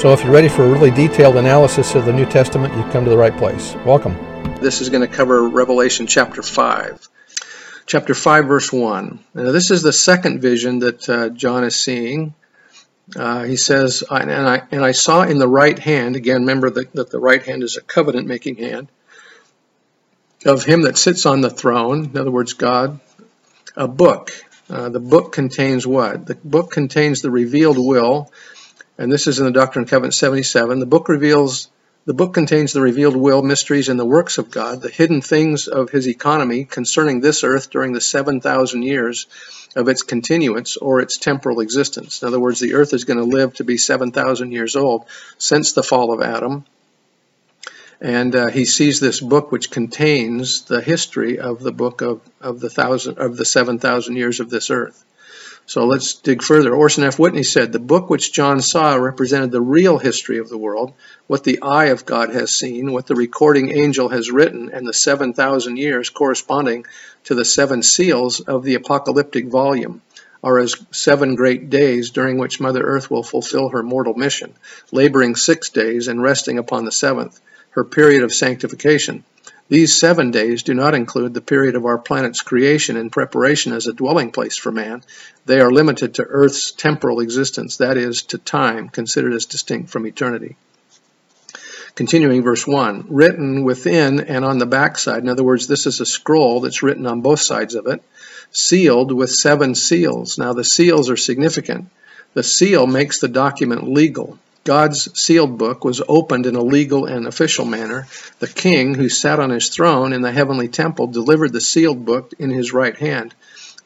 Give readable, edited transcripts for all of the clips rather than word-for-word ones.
So if you're ready for a really detailed analysis of the New Testament, you've come to the right place. Welcome. This is going to cover Revelation chapter 5. Chapter 5, verse 1. Now, this is the second vision that John is seeing. He says, I saw in the right hand, again, remember that the right hand is a covenant-making hand, of him that sits on the throne, in other words, God, a book. The book contains what? The book contains the revealed will. And this is in the Doctrine and Covenants 77. The book contains the revealed will, mysteries, and the works of God, the hidden things of his economy concerning this earth during the 7,000 years of its continuance or its temporal existence. In other words, the earth is going to live to be 7,000 years old since the fall of Adam. And he sees this book which contains the history of the book of the 7,000 years of this earth. So let's dig further. Orson F. Whitney said, the book which John saw represented the real history of the world, what the eye of God has seen, what the recording angel has written, and the 7,000 years corresponding to the seven seals of the apocalyptic volume are as 7 great days during which Mother Earth will fulfill her mortal mission, laboring 6 days and resting upon the 7th, her period of sanctification. These 7 days do not include the period of our planet's creation and preparation as a dwelling place for man. They are limited to Earth's temporal existence, that is, to time, considered as distinct from eternity. Continuing verse 1, written within and on the backside, in other words, this is a scroll that's written on both sides of it, sealed with 7 seals. Now, the seals are significant. The seal makes the document legal. God's sealed book was opened in a legal and official manner. The king, who sat on his throne in the heavenly temple, delivered the sealed book in his right hand.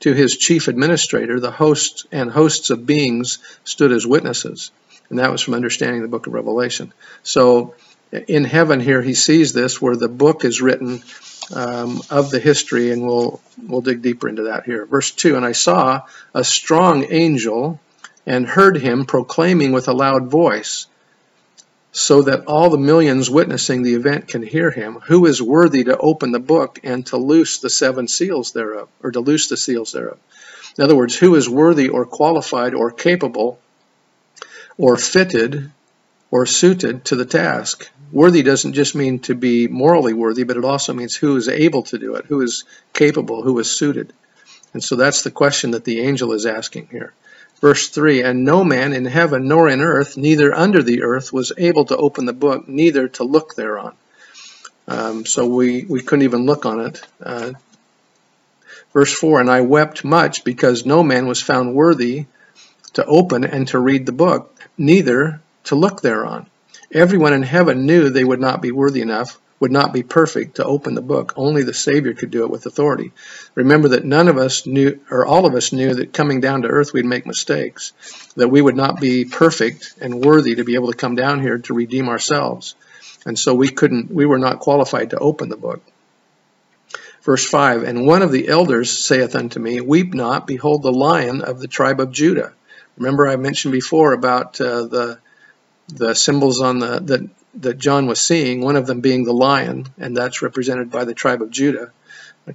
To his chief administrator, the hosts and hosts of beings stood as witnesses. And that was from understanding the book of Revelation. So in heaven here, he sees this where the book is written of the history, and we'll dig deeper into that here. Verse 2, and I saw a strong angel and heard him proclaiming with a loud voice, so that all the millions witnessing the event can hear him, who is worthy to open the book and to loose the 7 seals thereof, or to loose the seals thereof. In other words, who is worthy or qualified or capable or fitted or suited to the task. Worthy doesn't just mean to be morally worthy, but it also means who is able to do it, who is capable, who is suited. And so that's the question that the angel is asking here. Verse 3, and no man in heaven nor in earth, neither under the earth, was able to open the book, neither to look thereon. So we couldn't even look on it. Verse 4, and I wept much because no man was found worthy to open and to read the book, neither to look thereon. Everyone in heaven knew they would not be worthy enough, would not be perfect to open the book. Only the Savior could do it with authority. Remember that none of us knew, or all of us knew, that coming down to earth we'd make mistakes, that we would not be perfect and worthy to be able to come down here to redeem ourselves. And so we were not qualified to open the book. Verse 5, and one of the elders saith unto me, weep not, behold the Lion of the tribe of Judah. Remember I mentioned before about the symbols on that John was seeing, one of them being the lion, and that's represented by the tribe of Judah.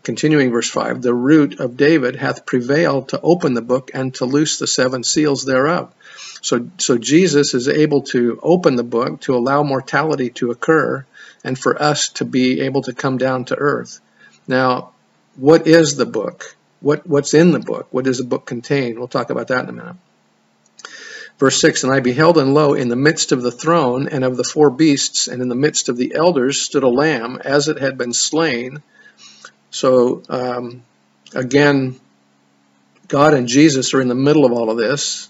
Continuing verse 5, the root of David hath prevailed to open the book and to loose the 7 seals thereof. So Jesus is able to open the book to allow mortality to occur and for us to be able to come down to earth. Now, what is the book? What's in the book? What does the book contain? We'll talk about that in a minute. Verse 6, and I beheld, and lo, in the midst of the throne and of the 4 beasts, and in the midst of the elders stood a lamb, as it had been slain. So, again, God and Jesus are in the middle of all of this.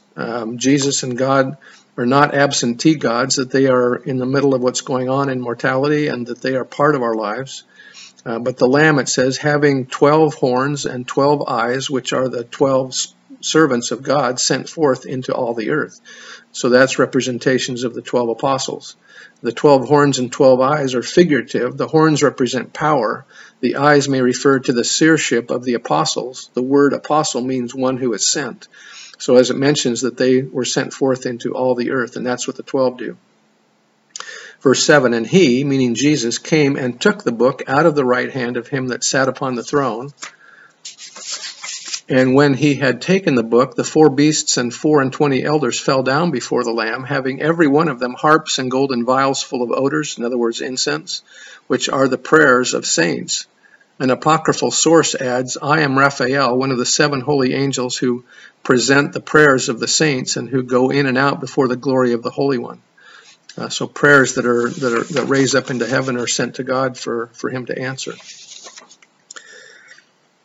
Jesus and God are not absentee gods, that they are in the middle of what's going on in mortality, and that they are part of our lives. But the lamb, it says, having 12 horns and 12 eyes, which are the 12 servants of God sent forth into all the earth. So that's representations of the 12 apostles. The 12 horns and 12 eyes are figurative. The horns represent power. The eyes may refer to the seership of the apostles. The word apostle means one who is sent. So as it mentions that they were sent forth into all the earth, and that's what the 12 do. Verse 7, and he, meaning Jesus, came and took the book out of the right hand of him that sat upon the throne. And when he had taken the book, the 4 beasts and 4 and 20 elders fell down before the Lamb, having every one of them harps and golden vials full of odors, in other words, incense, which are the prayers of saints. An apocryphal source adds, I am Raphael, one of the 7 holy angels who present the prayers of the saints and who go in and out before the glory of the Holy One. So prayers that raise up into heaven are sent to God for him to answer.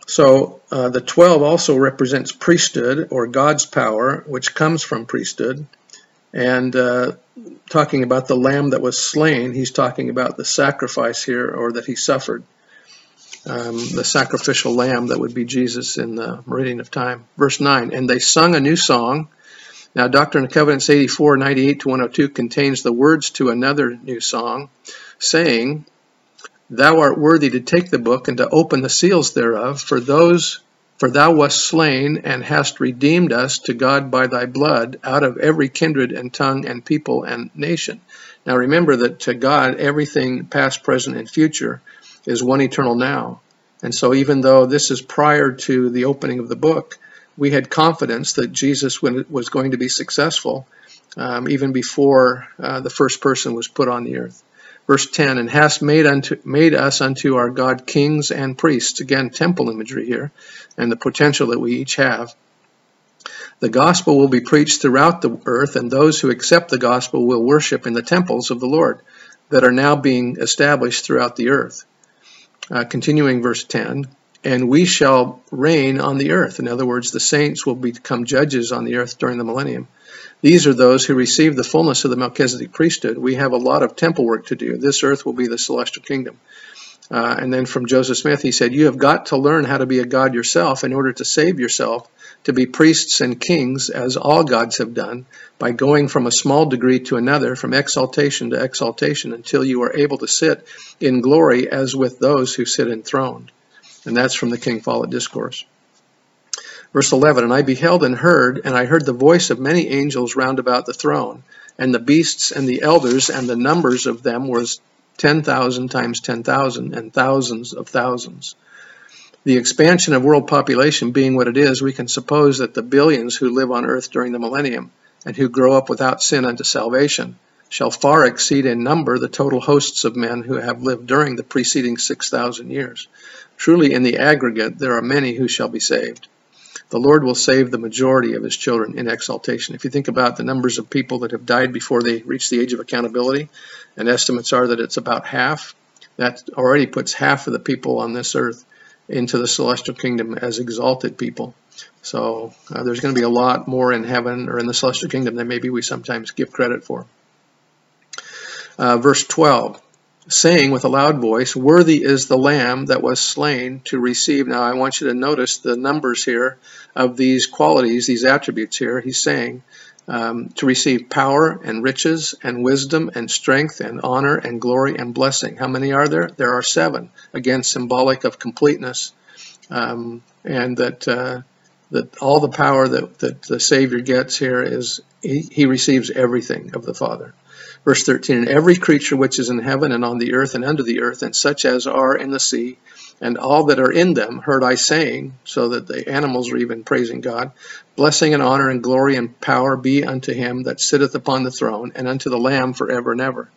So the 12 also represents priesthood, or God's power, which comes from priesthood. And talking about the lamb that was slain, he's talking about the sacrifice here, or that he suffered. The sacrificial lamb that would be Jesus in the meridian of time. Verse 9, and they sung a new song. Now Doctrine and Covenants 84, 98 to 102 contains the words to another new song, saying, Thou art worthy to take the book and to open the seals thereof, for thou wast slain and hast redeemed us to God by thy blood out of every kindred and tongue and people and nation. Now remember that to God everything past, present, and future is one eternal now. And so even though this is prior to the opening of the book, we had confidence that Jesus was going to be successful even before the first person was put on the earth. Verse 10, and hast made us unto our God kings and priests. Again, temple imagery here, and the potential that we each have. The gospel will be preached throughout the earth, and those who accept the gospel will worship in the temples of the Lord that are now being established throughout the earth. Continuing verse 10, and we shall reign on the earth. In other words, the saints will become judges on the earth during the millennium. These are those who receive the fullness of the Melchizedek priesthood. We have a lot of temple work to do. This earth will be the celestial kingdom. And then from Joseph Smith, he said, you have got to learn how to be a God yourself in order to save yourself, to be priests and kings, as all gods have done, by going from a small degree to another, from exaltation to exaltation, until you are able to sit in glory as with those who sit enthroned. And that's from the King Follett discourse. Verse 11, and I beheld and I heard the voice of many angels round about the throne, and the beasts and the elders, and the numbers of them was 10,000 times 10,000, and thousands of thousands. The expansion of world population being what it is, we can suppose that the billions who live on earth during the millennium, and who grow up without sin unto salvation, shall far exceed in number the total hosts of men who have lived during the preceding 6,000 years. Truly in the aggregate there are many who shall be saved. The Lord will save the majority of his children in exaltation. If you think about the numbers of people that have died before they reach the age of accountability, and estimates are that it's about half, that already puts half of the people on this earth into the celestial kingdom as exalted people. So there's going to be a lot more in heaven or in the celestial kingdom than maybe we sometimes give credit for. Verse 12, saying with a loud voice, worthy is the Lamb that was slain to receive. Now I want you to notice the numbers here of these qualities, these attributes here. He's saying to receive power and riches and wisdom and strength and honor and glory and blessing. How many are there? There are 7. Again, symbolic of completeness, and that all the power that the Savior gets here is he receives everything of the Father. Verse 13, and every creature which is in heaven and on the earth and under the earth, and such as are in the sea, and all that are in them, heard I saying, so that the animals are even praising God, blessing and honor and glory and power be unto him that sitteth upon the throne, and unto the Lamb forever and ever.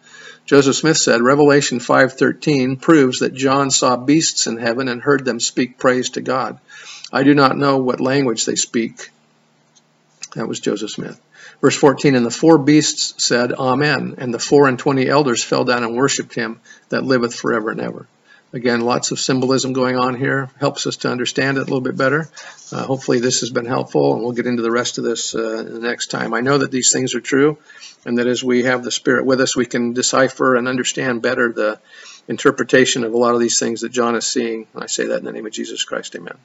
Joseph Smith said, Revelation 5:13 proves that John saw beasts in heaven and heard them speak praise to God. I do not know what language they speak. That was Joseph Smith. Verse 14, and the 4 beasts said, Amen. And the 4 and 20 elders fell down and worshipped him that liveth forever and ever. Again, lots of symbolism going on here. Helps us to understand it a little bit better. Hopefully this has been helpful, and we'll get into the rest of this the next time. I know that these things are true, and that as we have the Spirit with us, we can decipher and understand better the interpretation of a lot of these things that John is seeing. And I say that in the name of Jesus Christ. Amen.